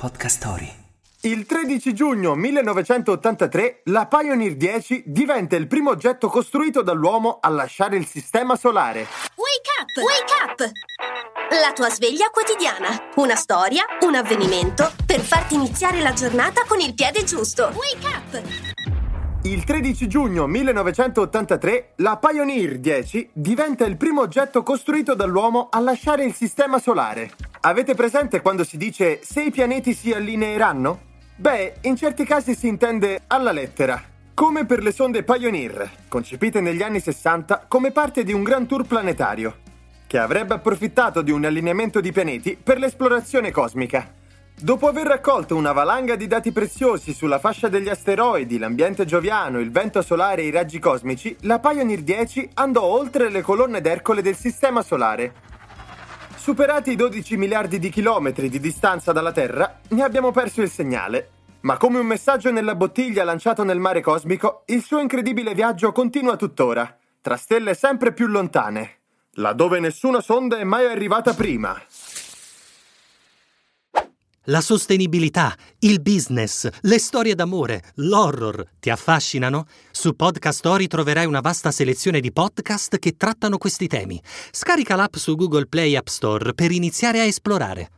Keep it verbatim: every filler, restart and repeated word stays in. Podcastory. Il tredici giugno millenovecentottantatré la Pioneer dieci diventa il primo oggetto costruito dall'uomo a lasciare il Sistema Solare. Wake up! Wake up! La tua sveglia quotidiana. Una storia, un avvenimento per farti iniziare la giornata con il piede giusto. Wake up! Il tredici giugno millenovecentottantatré la Pioneer dieci diventa il primo oggetto costruito dall'uomo a lasciare il Sistema Solare. Avete presente quando si dice se i pianeti si allineeranno? Beh, in certi casi si intende alla lettera, come per le sonde Pioneer, concepite negli anni sessanta come parte di un gran tour planetario, che avrebbe approfittato di un allineamento di pianeti per l'esplorazione cosmica. Dopo aver raccolto una valanga di dati preziosi sulla fascia degli asteroidi, l'ambiente gioviano, il vento solare e i raggi cosmici, la Pioneer dieci andò oltre le colonne d'Ercole del Sistema Solare. Superati i dodici miliardi di chilometri di distanza dalla Terra, ne abbiamo perso il segnale. Ma come un messaggio nella bottiglia lanciato nel mare cosmico, il suo incredibile viaggio continua tuttora, tra stelle sempre più lontane, laddove nessuna sonda è mai arrivata prima. La sostenibilità, il business, le storie d'amore, l'horror ti affascinano? Su Podcastory troverai una vasta selezione di podcast che trattano questi temi. Scarica l'app su Google Play App Store per iniziare a esplorare.